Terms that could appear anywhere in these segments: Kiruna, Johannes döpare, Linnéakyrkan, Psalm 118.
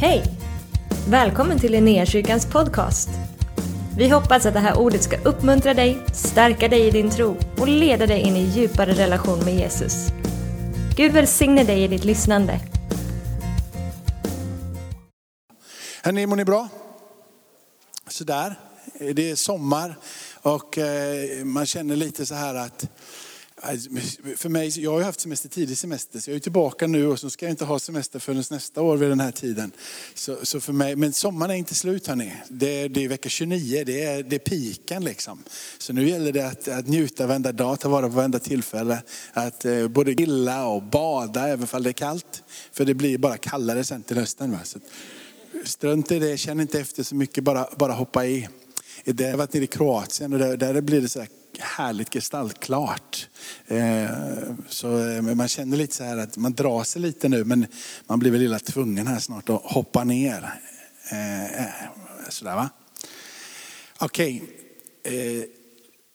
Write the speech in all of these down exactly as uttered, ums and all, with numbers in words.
Hej! Välkommen till Linnéakyrkans podcast. Vi hoppas att det här ordet ska uppmuntra dig, stärka dig i din tro och leda dig in i djupare relation med Jesus. Gud välsigne dig i ditt lyssnande. Hörrni, mår ni bra? Sådär, det är sommar och man känner lite så här att för mig, jag har ju haft semester, tidig semester, så jag är tillbaka nu och så ska jag inte ha semester förrän nästa år vid den här tiden. Så, så för mig, men sommaren är inte slut hörni. Det, det är vecka tjugonio, det är, det är piken liksom. Så nu gäller det att, att njuta varenda dag, ta vara på varenda tillfälle. Att eh, både gilla och bada även om det är kallt. För det blir bara kallare sen till hösten. Va? Så, strunt i det, känn inte efter så mycket, bara, bara hoppa i. Det har varit nere i Kroatien och där, där blir det så här härligt gestaltklart. Eh, så man känner lite så här att man drar sig lite nu, men man blir väl lilla tvungen här snart att hoppa ner. Eh, sådär va? Okej. Okay. Eh,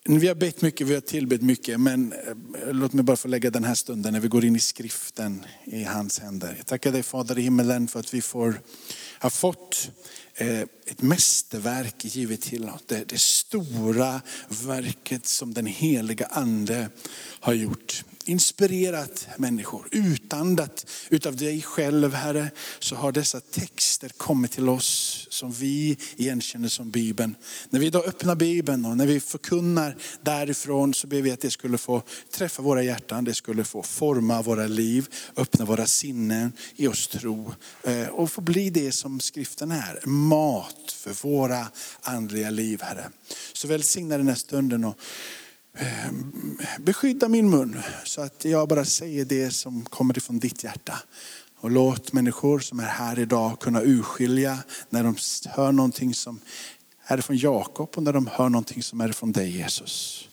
vi har bett mycket, vi har tillbett mycket, men eh, låt mig bara få lägga den här stunden när vi går in i skriften i hans händer. Jag tackar dig Fader i himmelen för att vi får, har fått ett mästerverk givet till oss. Det, det stora verket som den heliga ande har gjort. Inspirerat människor. Utandat utav dig själv Herre, så har dessa texter kommit till oss som vi igenkänner som Bibeln. När vi idag öppnar Bibeln och när vi förkunnar därifrån, så ber vi att det skulle få träffa våra hjärtan. Det skulle få forma våra liv, öppna våra sinnen, ge oss tro och få bli det som skriften är. Mat för våra andliga liv, Herre. Så välsigna den här stunden och beskydda min mun så att jag bara säger det som kommer ifrån ditt hjärta. Och låt människor som är här idag kunna urskilja när de hör någonting som är från Jakob och när de hör någonting som är från dig, Jesus.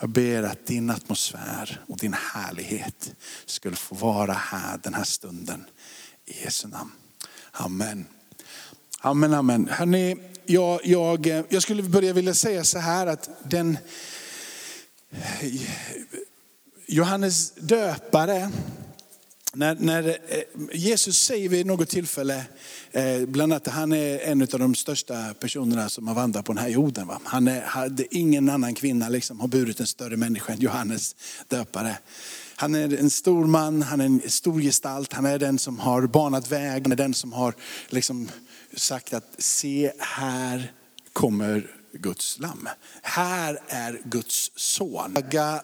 Jag ber att din atmosfär och din härlighet skulle få vara här den här stunden. I Jesu namn. Amen. Amen, amen. Hörrni, jag, jag, jag skulle börja vilja säga så här att den Johannes döpare, när, när Jesus säger vid något tillfälle, bland annat han är en av de största personerna som har vandrat på den här jorden. Va? Han är, hade ingen annan kvinna liksom, har burit en större människa än Johannes döpare. Han är en stor man, han är en stor gestalt, han är den som har banat väg, han är den som har liksom sagt att se, här kommer Guds lamm. Här är Guds son.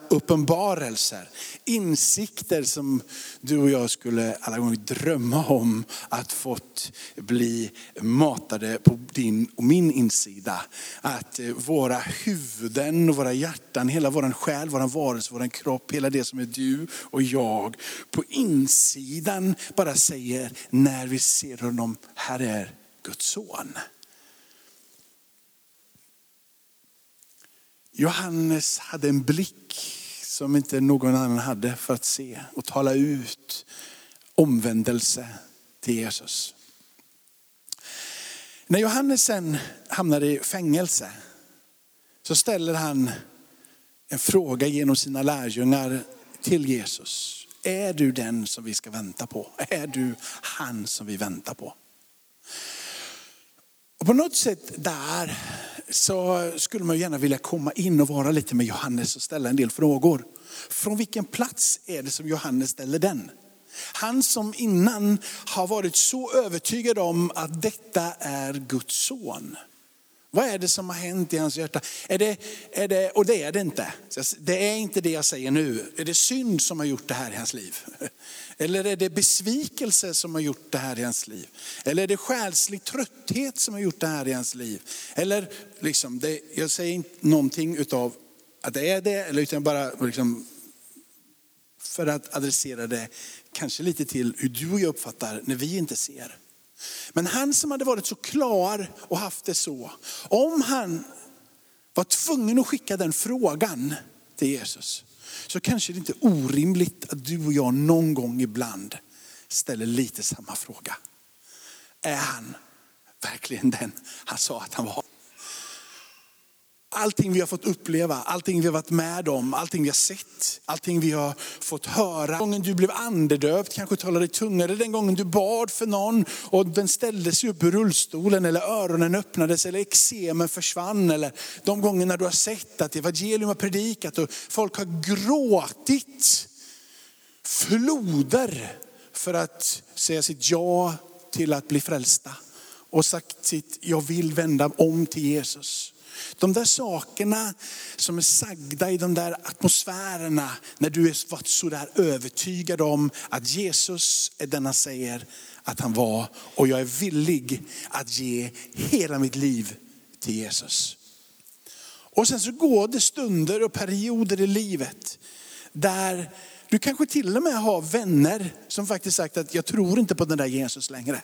Uppenbarelser, insikter som du och jag skulle alla gånger drömma om att fått bli matade på din och min insida. Att våra huvuden och våra hjärtan, hela våran själ, våran varelse, våran kropp, hela det som är du och jag på insidan bara säger när vi ser honom, här är Guds son. Johannes hade en blick som inte någon annan hade för att se och tala ut omvändelse till Jesus. När Johannes sen hamnade i fängelse så ställer han en fråga genom sina lärjungar till Jesus. Är du den som vi ska vänta på? Är du han som vi väntar på? Och på något sätt där så skulle man gärna vilja komma in och vara lite med Johannes och ställa en del frågor. Från vilken plats är det som Johannes ställer den? Han som innan har varit så övertygad om att detta är Guds son. Vad är det som har hänt i hans hjärta? Är det, är det, och det är det inte. Det är inte det jag säger nu. Är det synd som har gjort det här i hans liv? Eller är det besvikelse som har gjort det här i hans liv? Eller är det själslig trötthet som har gjort det här i hans liv? Eller liksom, det, jag säger inte någonting utav att det är det. Eller utan bara liksom, för att adressera det kanske lite till hur du och jag uppfattar när vi inte ser. Men han som hade varit så klar och haft det så. Om han var tvungen att skicka den frågan till Jesus. Så kanske det inte är orimligt att du och jag någon gång ibland ställer lite samma fråga. Är han verkligen den han sa att han var? allting vi har fått uppleva, allting vi har varit med om, allting vi har sett, allting vi har fått höra. Den gången du blev andedöpt, kanske talade i tungor, den gången du bad för någon och den ställde sig upp i rullstolen eller öronen öppnades eller eksemen försvann. Eller de gångerna du har sett att evangelium har predikat och folk har gråtit floder för att säga sitt ja till att bli frälsta. Och sagt sitt, jag vill vända om till Jesus. De där sakerna som är sagda i de där atmosfärerna. När du är varit så där övertygad om att Jesus är den han säger att han var. Och jag är villig att ge hela mitt liv till Jesus. Och sen så går det stunder och perioder i livet. Där du kanske till och med har vänner som faktiskt sagt att jag tror inte på den där Jesus längre.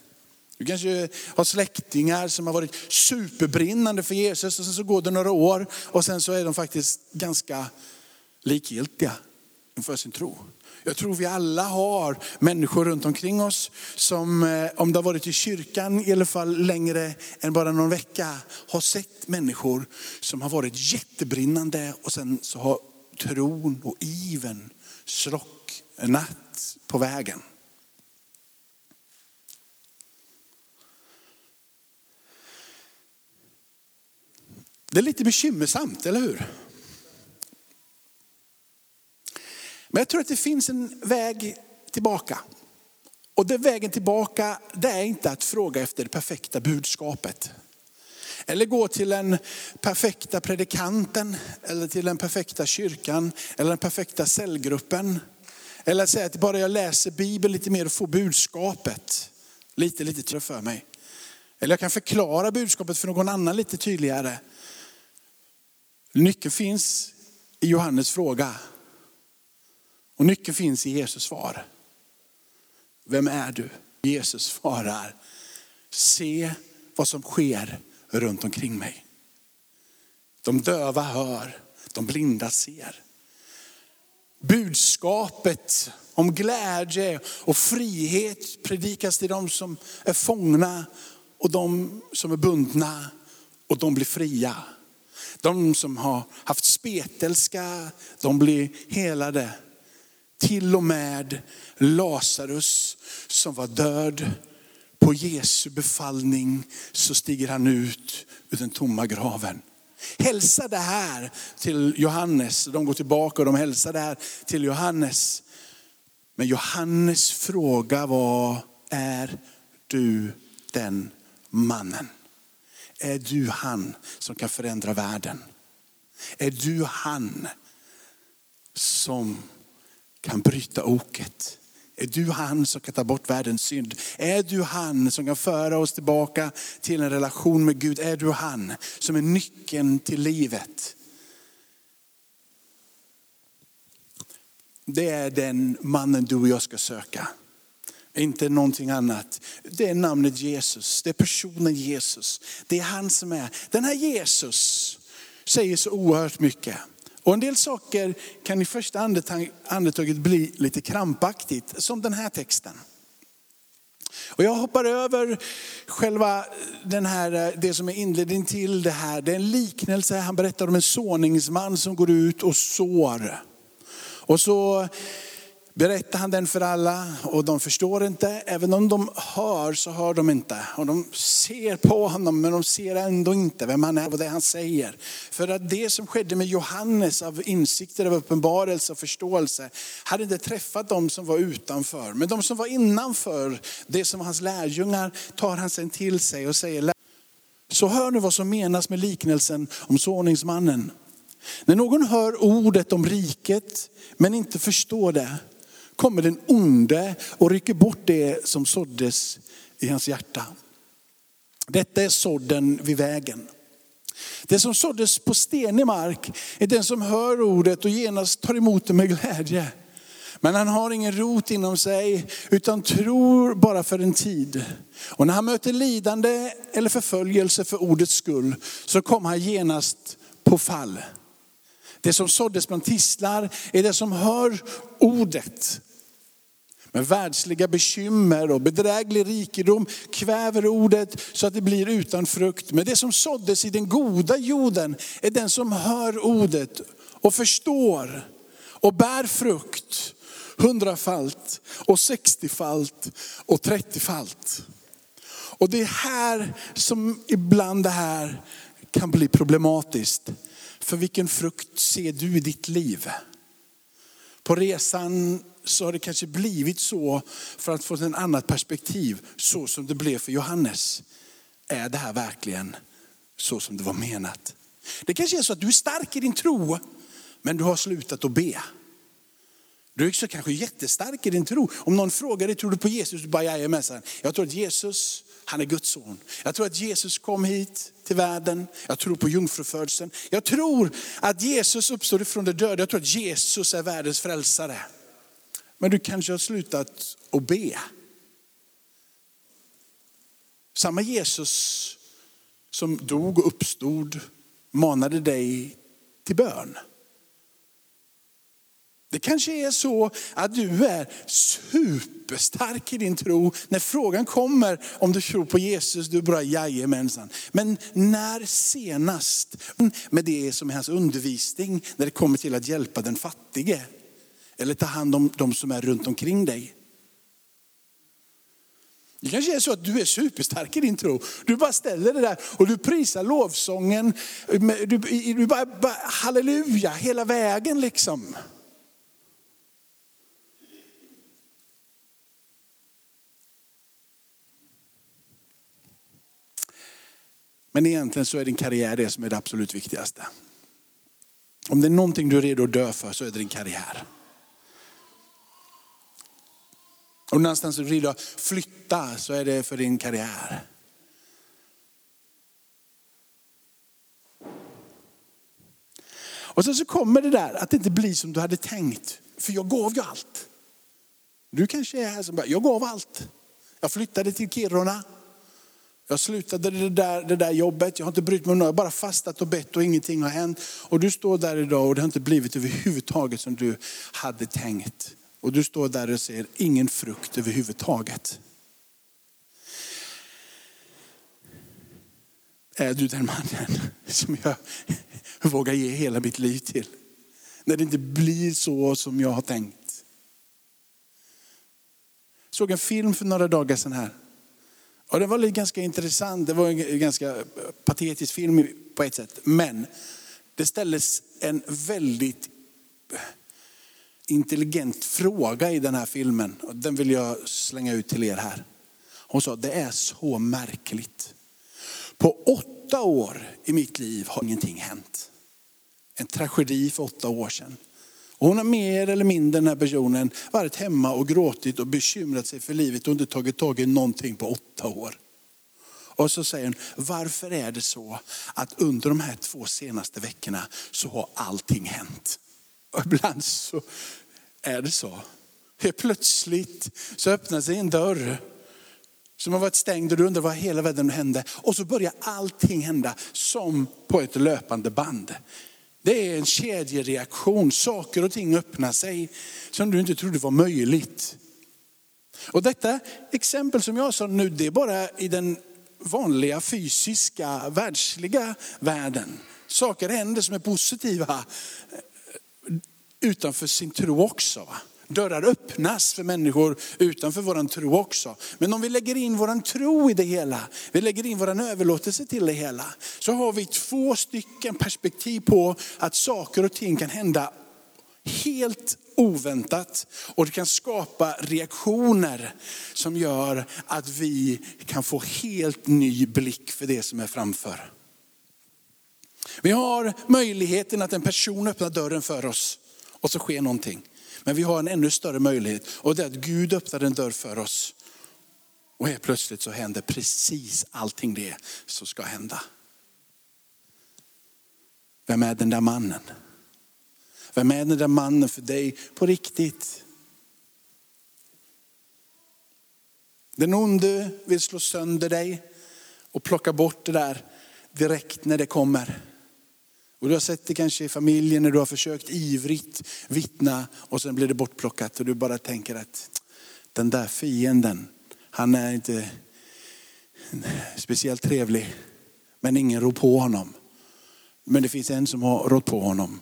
Du kanske har släktingar som har varit superbrinnande för Jesus och sen så går det några år och sen så är de faktiskt ganska likgiltiga inför sin tro. Jag tror vi alla har människor runt omkring oss som, om det har varit i kyrkan i alla fall längre än bara någon vecka, har sett människor som har varit jättebrinnande och sen så har tron och iven slocknat på vägen. Det är lite bekymmersamt, eller hur? Men jag tror att det finns en väg tillbaka. Och den vägen tillbaka, det är inte att fråga efter det perfekta budskapet. Eller gå till den perfekta predikanten, eller till den perfekta kyrkan, eller den perfekta cellgruppen. Eller att säga att bara jag läser Bibeln lite mer och får budskapet lite, lite tydligare för mig. Eller jag kan förklara budskapet för någon annan lite tydligare. Nyckeln finns i Johannes fråga. Och nyckeln finns i Jesus svar. Vem är du? Jesus svarar. Se vad som sker runt omkring mig. De döva hör. De blinda ser. Budskapet om glädje och frihet predikas till de som är fångna och de som är bundna. Och de blir fria. De som har haft spetelska, de blir helade. Till och med Lazarus som var död, på Jesu befallning så stiger han ut ur den tomma graven. Hälsa det här till Johannes. De går tillbaka och de hälsar det här till Johannes. Men Johannes fråga var, är du den mannen? Är du han som kan förändra världen? Är du han som kan bryta oket? Är du han som kan ta bort världens synd? Är du han som kan föra oss tillbaka till en relation med Gud? Är du han som är nyckeln till livet? Det är den mannen du och jag ska söka. Inte någonting annat. Det är namnet Jesus. Det är personen Jesus. Det är han som är. Den här Jesus säger så oerhört mycket. Och en del saker kan i första andetaget bli lite krampaktigt. Som den här texten. Och jag hoppar över själva den här, det som är inledningen till det här. Det är en liknelse. Han berättar om en såningsman som går ut och sår. Och så berättar han den för alla och de förstår inte. Även om de hör så hör de inte. Och de ser på honom men de ser ändå inte vem han är och det han säger. För att det som skedde med Johannes av insikter, av uppenbarelse och förståelse hade inte träffat de som var utanför. Men de som var innanför, det som var hans lärjungar, tar han sen till sig och säger. Så hör nu vad som menas med liknelsen om såningsmannen. När någon hör ordet om riket men inte förstår det, kommer den onde och rycker bort det som såddes i hans hjärta. Detta är sådden vid vägen. Det som såddes på stenig mark är den som hör ordet och genast tar emot det med glädje. Men han har ingen rot inom sig utan tror bara för en tid. Och när han möter lidande eller förföljelse för ordets skull så kommer han genast på fall. Det som såddes bland tislar är det som hör ordet. Men världsliga bekymmer och bedräglig rikedom kväver ordet så att det blir utan frukt. Men det som såddes i den goda jorden är den som hör ordet och förstår och bär frukt. Hundrafalt och sextiofalt och trettiofalt. Och det är här som ibland det här kan bli problematiskt. För vilken frukt ser du i ditt liv? På resan så har det kanske blivit så för att få ett annat perspektiv. Så som det blev för Johannes. Är det här verkligen så som det var menat? Det kanske är så att du är stark i din tro men du har slutat att be. Du är så kanske jättestark i din tro. Om någon frågar dig, tror du på Jesus? Du bara, jag är med. Jag tror att Jesus, han är Guds son. Jag tror att Jesus kom hit till världen. Jag tror på jungfrufödseln. Jag tror att Jesus uppstod från de döda. Jag tror att Jesus är världens frälsare. Men du kanske har slutat att be. Samma Jesus som dog och uppstod manade dig till bön. Det kanske är så att du är superstark i din tro. När frågan kommer om du tror på Jesus, du är bara jajamensan. Men när senast, med det som är hans undervisning, när det kommer till att hjälpa den fattige. Eller ta hand om de som är runt omkring dig. Det kanske är så att du är superstark i din tro. Du bara ställer det där och du prisar lovsången. Du, du bara, bara halleluja hela vägen liksom. Men egentligen så är din karriär det som är det absolut viktigaste. Om det är någonting du är redo att dö för så är det din karriär. Om någonstans du är redo att flytta så är det för din karriär. Och sen så kommer det där att det inte blir som du hade tänkt. För jag gav ju allt. Du kanske är här som bara, jag gav allt. Jag flyttade till Kiruna. Jag slutade det där, det där jobbet. Jag har inte brytt mig om något. Jag har bara fastat och bett och ingenting har hänt. Och du står där idag och det har inte blivit överhuvudtaget som du hade tänkt. Och du står där och ser ingen frukt överhuvudtaget. Är du den mannen som jag vågar ge hela mitt liv till? När det inte blir så som jag har tänkt. Jag såg en film för några dagar sedan här. Och det var ganska intressant. Det var en ganska patetisk film på ett sätt. Men det ställdes en väldigt intelligent fråga i den här filmen. Och den vill jag slänga ut till er här. Hon sa, det är så märkligt. På åtta år i mitt liv har ingenting hänt. En tragedi för åtta år sedan. Och hon har mer eller mindre, den här personen, varit hemma och gråtit och bekymrat sig för livet och inte tagit tag i någonting på åtta år. Och så säger hon, varför är det så att under de här två senaste veckorna så har allting hänt? Och ibland så är det så. Helt plötsligt så öppnar sig en dörr som har varit stängd och du undrar vad hela världen hände. Och så börjar allting hända som på ett löpande band. Det är en kedjereaktion. Saker och ting öppnar sig som du inte trodde var möjligt. Och detta exempel som jag sa nu, det är bara i den vanliga fysiska, världsliga världen. Saker händer som är positiva utanför sin tro också. Va? Dörrar öppnas för människor utanför våran tro också. Men om vi lägger in våran tro i det hela, vi lägger in våran överlåtelse till det hela, så har vi två stycken perspektiv på att saker och ting kan hända helt oväntat. Och det kan skapa reaktioner som gör att vi kan få helt ny blick för det som är framför. Vi har möjligheten att en person öppnar dörren för oss och så sker någonting. Men vi har en ännu större möjlighet. Och det är att Gud öppnar en dörr för oss. Och helt plötsligt så händer precis allting det som ska hända. Vem är den där mannen? Vem är den där mannen för dig på riktigt? Den onde vill slå sönder dig och plocka bort det där direkt när det kommer. Och du har sett det kanske i familjen när du har försökt ivrigt vittna och sen blir det bortplockat och du bara tänker att Den där fienden, han är inte speciellt trevlig. Men ingen rår på honom. Men det finns en som har rått på honom.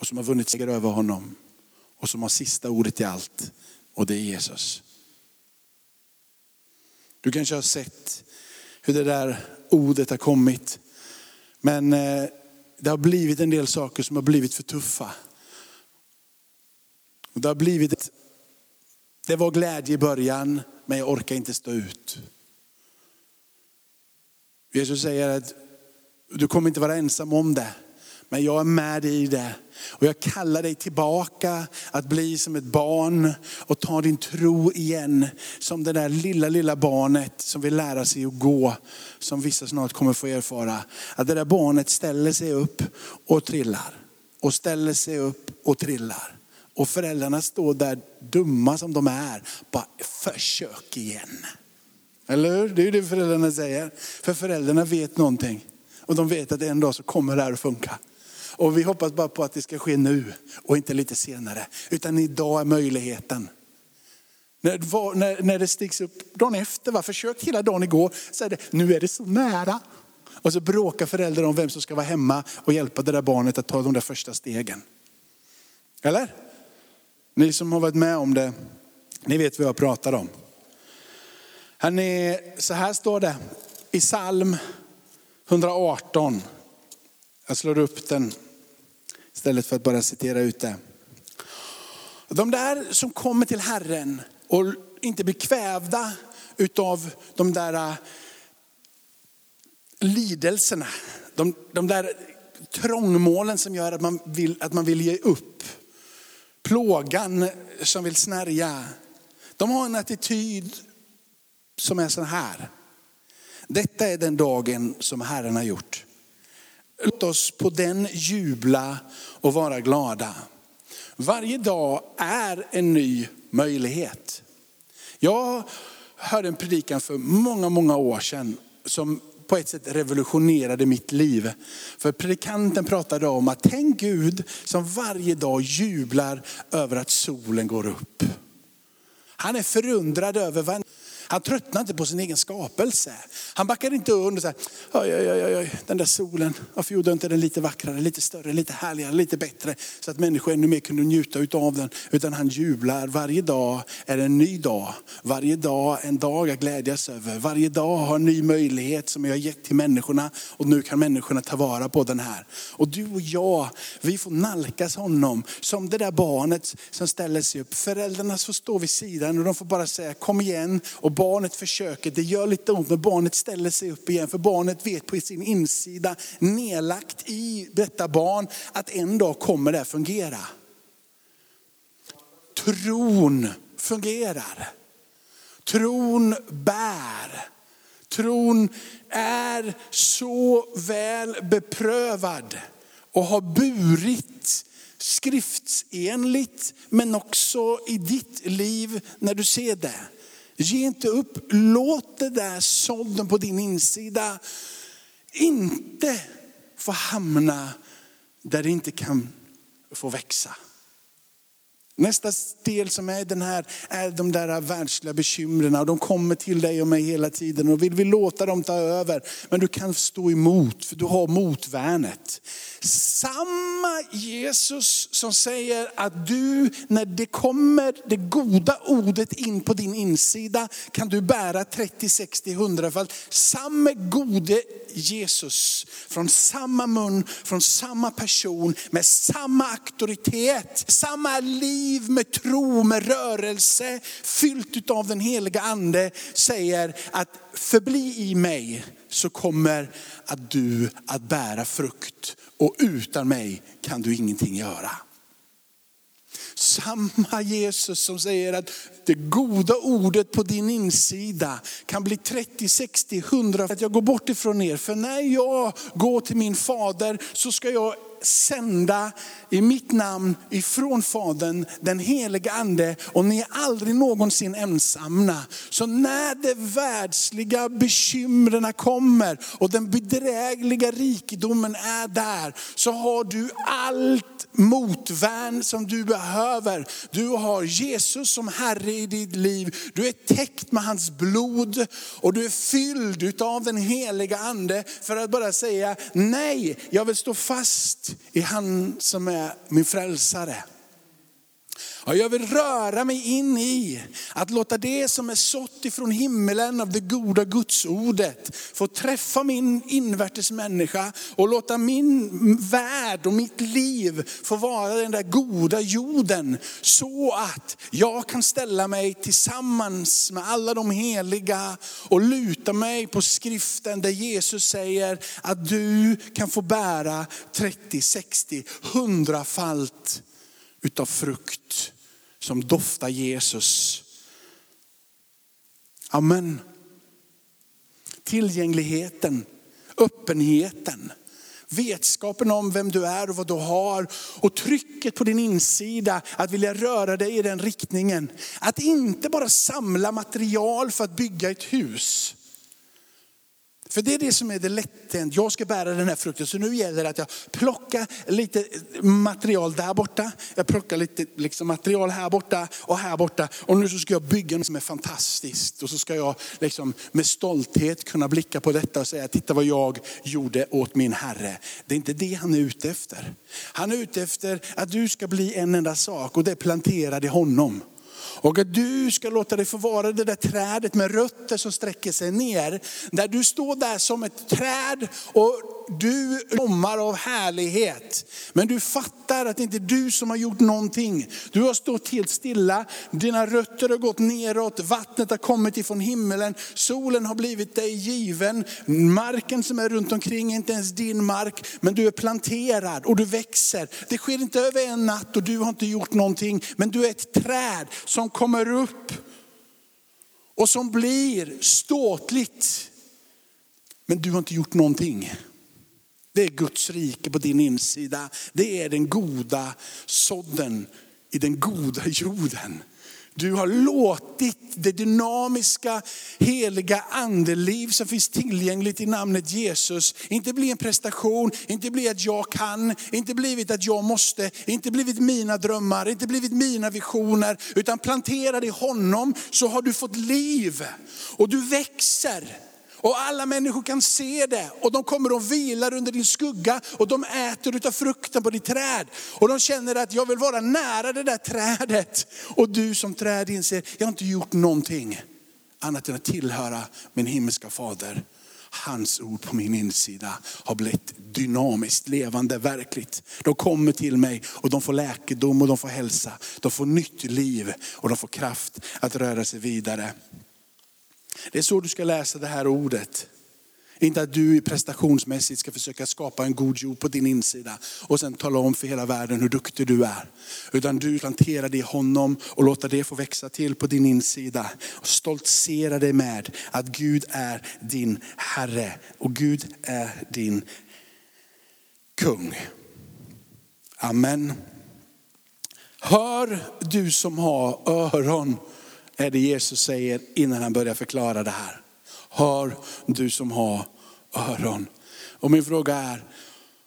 Och som har vunnit seger över honom. Och som har sista ordet i allt. Och det är Jesus. Du kanske har sett hur det där ordet har kommit. Men det har blivit en del saker som har blivit för tuffa. Och det har blivit... Det var glädje i början, men jag orkar inte stå ut. Jesus säger att du kommer inte vara ensam om det. Men jag är med dig i det. Och jag kallar dig tillbaka att bli som ett barn. Och ta din tro igen. Som det där lilla, lilla barnet som vill lära sig att gå. Som vissa snart kommer få erfara. Att det där barnet ställer sig upp och trillar. Och ställer sig upp och trillar. Och föräldrarna står där dumma som de är. Bara försök igen. Eller hur? Det är ju det föräldrarna säger. För föräldrarna vet någonting. Och de vet att en dag så kommer det här att funka. Och vi hoppas bara på att det ska ske nu. Och inte lite senare. Utan idag är möjligheten. När, var, när, när det sticks upp dagen efter. Va? Försök hela dagen igår. Så är det, nu är det så nära. Och så bråkar föräldrar om vem som ska vara hemma. Och hjälpa det där barnet att ta de där första stegen. Eller? Ni som har varit med om det. Ni vet vad jag pratar om. Här är, så här står det. I psalm hundraarton. Jag slår upp den istället för att bara citera ut det. De där som kommer till Herren och inte blir kvävda utav de där lidelserna. De, de där trångmålen som gör att man vill, att man vill ge upp. Plågan som vill snärja. De har en attityd som är sån här. Detta är den dagen som Herren har gjort. Låt oss på den jubla och vara glada. Varje dag är en ny möjlighet. Jag hörde en predikan för många, många år sedan som på ett sätt revolutionerade mitt liv. För predikanten pratade om att tänk Gud som varje dag jublar över att solen går upp. Han är förundrad över vad... Han tröttnar inte på sin egen skapelse. Han backar inte under och säger, oj, oj, oj, oj, den där solen. Varför gjorde inte den lite vackrare, lite större, lite härligare, lite bättre. Så att människor ännu mer kunde njuta av den. Utan han jublar. Varje dag är en ny dag. Varje dag en dag att glädjas över. Varje dag har en ny möjlighet som jag har gett till människorna. Och nu kan människorna ta vara på den här. Och du och jag, vi får nalkas honom. Som det där barnet som ställer sig upp. Föräldrarna så står vid sidan och de får bara säga, kom igen och barnet försöker, det gör lite ont men barnet ställer sig upp igen. För barnet vet på sin insida, nedlagt i detta barn, att en dag kommer det fungera. Tron fungerar. Tron bär. Tron är så väl beprövad och har burit skriftsenligt men också i ditt liv när du ser det. Ge inte upp. Låt det där sådden på din insida inte få hamna där det inte kan få växa. Nästa del som är den här är de där världsliga bekymren. De kommer till dig och mig hela tiden och vill vi låta dem ta över. Men du kan stå emot för du har motvärnet. Samma Jesus som säger att du när det kommer det goda ordet in på din insida kan du bära trettio, sextio, hundra fall. Samma gode Jesus från samma mun, från samma person, med samma auktoritet, samma liv. Med tro, med rörelse, fyllt av den heliga ande säger att förbli i mig så kommer att du att bära frukt. Och utan mig kan du ingenting göra. Samma Jesus som säger att det goda ordet på din insida kan bli trettio, sextio, hundra. Att jag går bort ifrån er. För när jag går till min fader så ska jag sända i mitt namn ifrån Fadern den heliga ande, och ni är aldrig någonsin ensamma. Så när de världsliga bekymren kommer och den bedrägliga rikedomen är där, så har du allt motvärn som du behöver. Du har Jesus som Herre i ditt liv. Du är täckt med hans blod och du är fylld av den heliga ande för att bara säga nej, jag vill stå fast i han som är min frälsare. Och jag vill röra mig in i att låta det som är sått ifrån himmelen av det goda gudsordet få träffa min invärtes människa och låta min värld och mitt liv få vara den där goda jorden, så att jag kan ställa mig tillsammans med alla de heliga och luta mig på skriften där Jesus säger att du kan få bära trettio, sextio, hundrafalt utav frukt som doftar Jesus. Amen. Tillgängligheten, öppenheten, vetskapen om vem du är och vad du har, och trycket på din insida att vilja röra dig i den riktningen. Att inte bara samla material för att bygga ett hus. För det är det som är det lätthänt. Jag ska bära den här frukten. Så nu gäller det att jag plockar lite material där borta. Jag plockar lite liksom material här borta och här borta. Och nu så ska jag bygga något som är fantastiskt. Och så ska jag liksom med stolthet kunna blicka på detta och säga, titta vad jag gjorde åt min Herre. Det är inte det han är ute efter. Han är ute efter att du ska bli en enda sak, och det är planterad i honom. Och att du ska låta dig få vara det där trädet med rötter som sträcker sig ner. Där du står där som ett träd och du blommar av härlighet. Men du fattar att det inte är du som har gjort någonting. Du har stått helt stilla. Dina rötter har gått neråt. Vattnet har kommit ifrån himmelen. Solen har blivit dig given. Marken som är runt omkring är inte ens din mark. Men du är planterad och du växer. Det sker inte över en natt och du har inte gjort någonting. Men du är ett träd som kommer upp och som blir ståtligt. Men du har inte gjort någonting. Det är Guds rike på din insida. Det är den goda sådden i den goda jorden. Du har låtit det dynamiska, heliga andeliv som finns tillgängligt i namnet Jesus inte bli en prestation, inte bli att jag kan, inte blivit att jag måste, inte blivit mina drömmar, inte blivit mina visioner, utan planterad i honom så har du fått liv och du växer. Och alla människor kan se det. Och de kommer och vilar under din skugga. Och de äter utav frukten på ditt träd. Och de känner att jag vill vara nära det där trädet. Och du som träd inser, jag har inte gjort någonting annat än att tillhöra min himmelska fader. Hans ord på min insida har blivit dynamiskt, levande, verkligt. De kommer till mig och de får läkedom och de får hälsa. De får nytt liv och de får kraft att röra sig vidare. Det är så du ska läsa det här ordet. Inte att du prestationsmässigt ska försöka skapa en god jord på din insida och sen tala om för hela världen hur duktig du är. Utan du planterar det i honom och låter det få växa till på din insida. Och stoltsera dig med att Gud är din Herre och Gud är din kung. Amen. Hör du som har öron. Är det Jesus säger innan han börjar förklara det här. Hör du som har öron. Och min fråga är,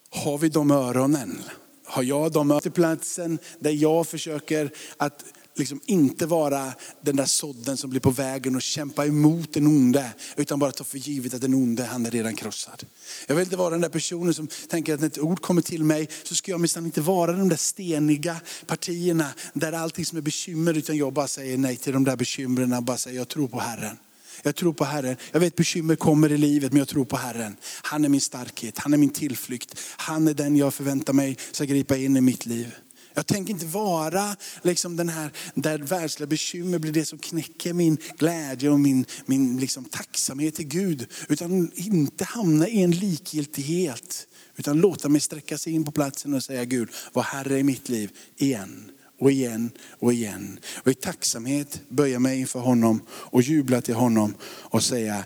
har vi de öronen? Har jag de öronen till platsen där jag försöker att liksom inte vara den där sådden som blir på vägen och kämpa emot den onde, utan bara ta för givet att den onde, han är redan krossad. Jag vill inte vara den där personen som tänker att när ett ord kommer till mig så ska jag minsann inte vara de där steniga partierna där allting som är bekymmer, utan jag bara säger nej till de där bekymren och bara säger jag tror på Herren. Jag tror på Herren. Jag vet bekymmer kommer i livet, men jag tror på Herren. Han är min starkhet, han är min tillflykt. Han är den jag förväntar mig ska gripa in i mitt liv. Jag tänker inte vara liksom den här där världsliga bekymmer blir det som knäcker min glädje och min, min liksom tacksamhet till Gud. Utan inte hamna i en likgiltighet. Utan låta mig sträcka sig in på platsen och säga Gud, var Herre i mitt liv igen och igen och igen. Och i tacksamhet böja mig inför honom och jubla till honom och säga,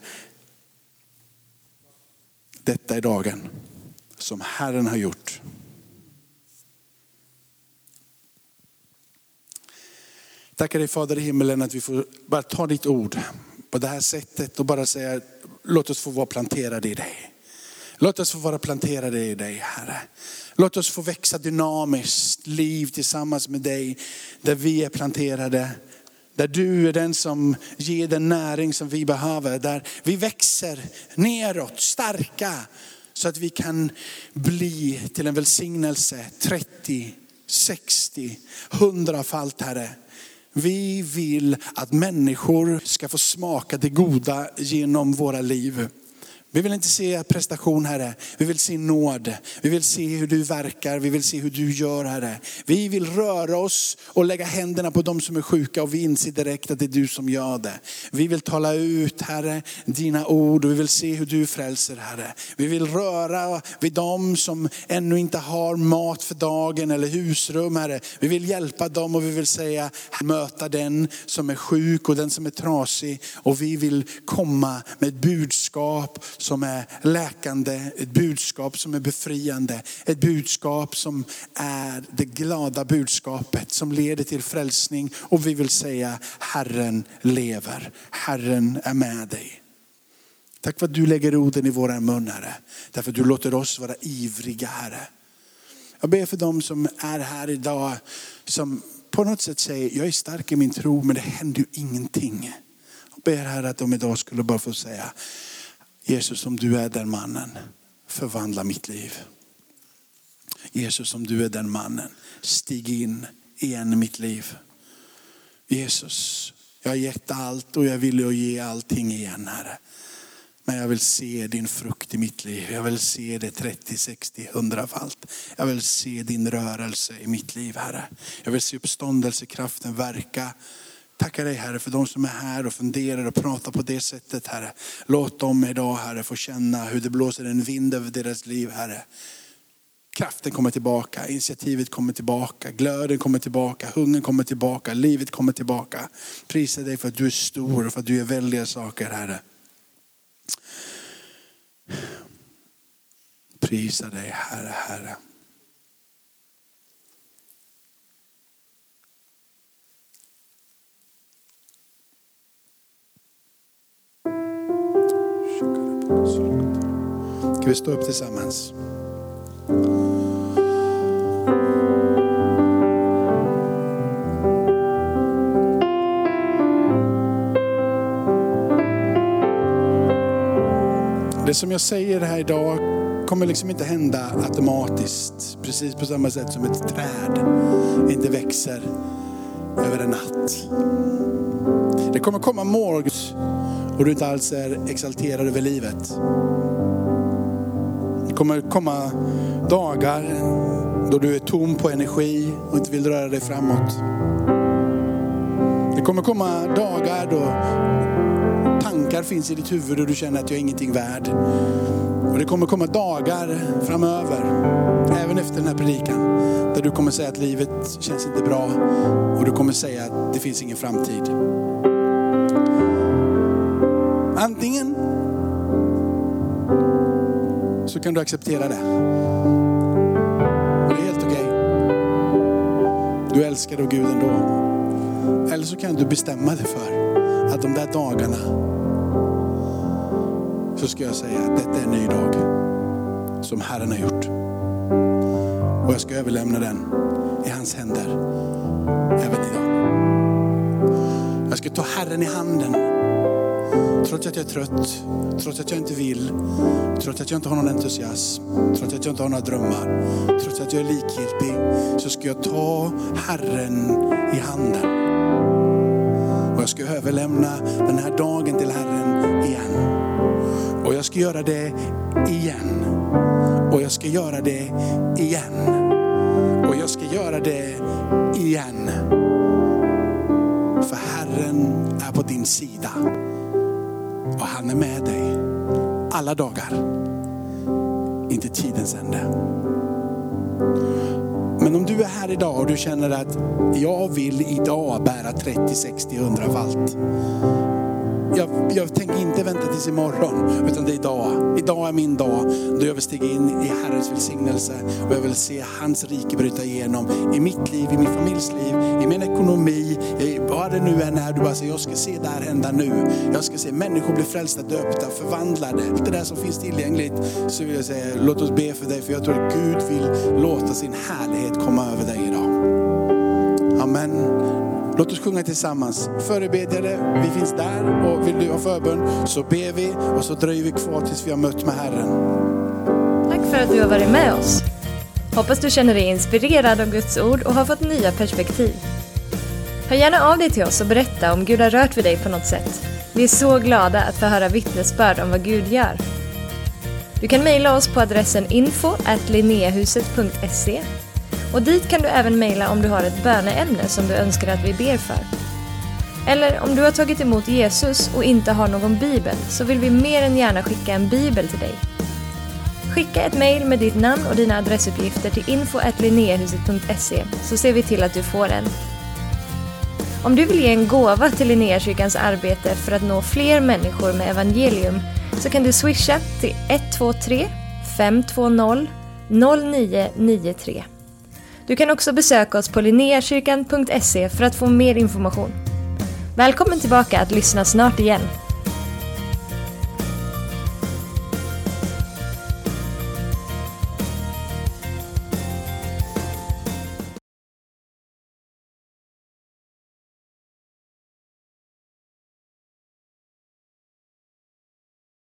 detta är dagen som Herren har gjort. Tackar dig Fader i himmelen att vi får bara ta ditt ord på det här sättet och bara säga, låt oss få vara planterade i dig. Låt oss få vara planterade i dig, Herre. Låt oss få växa dynamiskt liv tillsammans med dig. Där vi är planterade. Där du är den som ger den näring som vi behöver. Där vi växer neråt, starka. Så att vi kan bli till en välsignelse. trettio, sextio, hundrafalt, Herre. Vi vill att människor ska få smaka det goda genom våra liv. Vi vill inte se prestation, Herre. Vi vill se nåd. Vi vill se hur du verkar. Vi vill se hur du gör, Herre. Vi vill röra oss och lägga händerna på dem som är sjuka. Och vi inser direkt att det är du som gör det. Vi vill tala ut, Herre, dina ord. Och vi vill se hur du frälser, Herre. Vi vill röra vid dem som ännu inte har mat för dagen eller husrum, Herre. Vi vill hjälpa dem och vi vill säga, möta den som är sjuk och den som är trasig. Och vi vill komma med ett budskap som är läkande, ett budskap som är befriande, ett budskap som är det glada budskapet som leder till frälsning. Och vi vill säga, Herren lever, Herren är med dig. Tack för att du lägger orden i våra mun, Herre. Därför att du låter oss vara ivriga, Herre. Jag ber för dem som är här idag som på något sätt säger, jag är stark i min tro men det händer ju ingenting. Jag ber, Herre, att de idag skulle bara få säga, Jesus, om du är den mannen, förvandla mitt liv. Jesus, om du är den mannen, stig in igen i mitt liv. Jesus, jag har gett allt och jag vill ge allting igen, Herre. Men jag vill se din frukt i mitt liv. Jag vill se det trettio, sextio, hundrafalt. Jag vill se din rörelse i mitt liv, Herre. Jag vill se uppståndelsekraften verka. Tackar dig, Herre, för de som är här och funderar och pratar på det sättet, Herre. Låt dem idag, Herre, få känna hur det blåser en vind över deras liv, Herre. Kraften kommer tillbaka, initiativet kommer tillbaka, glöden kommer tillbaka, hungern kommer tillbaka, livet kommer tillbaka. Prisa dig för att du är stor och för att du gör väldiga saker, Herre. Prisa dig, Herre, Herre. Ska vi stå upp tillsammans? Det som jag säger här idag kommer liksom inte hända automatiskt. Precis på samma sätt som ett träd inte växer över en natt. Det kommer komma morgon och du inte alls är exalterad över livet. Det kommer komma dagar då du är tom på energi och inte vill röra dig framåt. Det kommer komma dagar då tankar finns i ditt huvud och du känner att jag är ingenting värd. Och det kommer komma dagar framöver, även efter den här predikan, där du kommer säga att livet känns inte bra och du kommer säga att det finns ingen framtid. Antingen så kan du acceptera det. Det är helt okej. Du älskar då Gud ändå. Eller så kan du bestämma dig för att de där dagarna så ska jag säga att detta är en ny dag som Herren har gjort. Och jag ska överlämna den i hans händer även idag. Jag ska ta Herren i handen. Trots att jag är trött, trots att jag inte vill, trots att jag inte har någon entusiasm, trots att jag inte har några drömmar, trots att jag är likgiltig, så ska jag ta Herren i handen. Och jag ska överlämna den här dagen till Herren igen. Och jag ska göra det igen. Och jag ska göra det igen. Och jag ska göra det igen. För Herren är på din sida. Och han är med dig alla dagar. Inte tidens ände. Men om du är här idag och du känner att jag vill idag bära trettio, sextio, hundrafalt. jag, jag tänker inte vänta tills imorgon, utan det är idag. Idag är min dag då jag vill stiga in i Herrens välsignelse och jag vill se hans rike bryta igenom i mitt liv, i min familjs liv, i min ekonomi, i vad det nu än är. Du bara säger, jag ska se det här hända nu. Jag ska se människor bli frälsta, döpta, förvandlade. Allt det där som finns tillgängligt, så vill jag säga, låt oss be för dig, för jag tror att Gud vill låta sin härlighet komma över dig idag. Amen. Låt oss sjunga tillsammans. Förebedjare, vi finns där, och vill du ha förbön så ber vi och så dröjer vi kvar tills vi har mött med Herren. Tack för att du har varit med oss. Hoppas du känner dig inspirerad av Guds ord och har fått nya perspektiv. Hör gärna av dig till oss och berätta om Gud har rört vid dig på något sätt. Vi är så glada att få höra vittnesbörd om vad Gud gör. Du kan mejla oss på adressen info snabel-a linneahuset punkt se. Och dit kan du även mejla om du har ett böneämne som du önskar att vi ber för. Eller om du har tagit emot Jesus och inte har någon bibel, så vill vi mer än gärna skicka en bibel till dig. Skicka ett mejl med ditt namn och dina adressuppgifter till info snabel-a linneahuset punkt se, så ser vi till att du får en. Om du vill ge en gåva till Linnéakyrkans arbete för att nå fler människor med evangelium, så kan du swisha till ett två tre fem två noll noll nio nio tre. Du kan också besöka oss på linneakyrkan punkt se för att få mer information. Välkommen tillbaka att lyssna snart igen.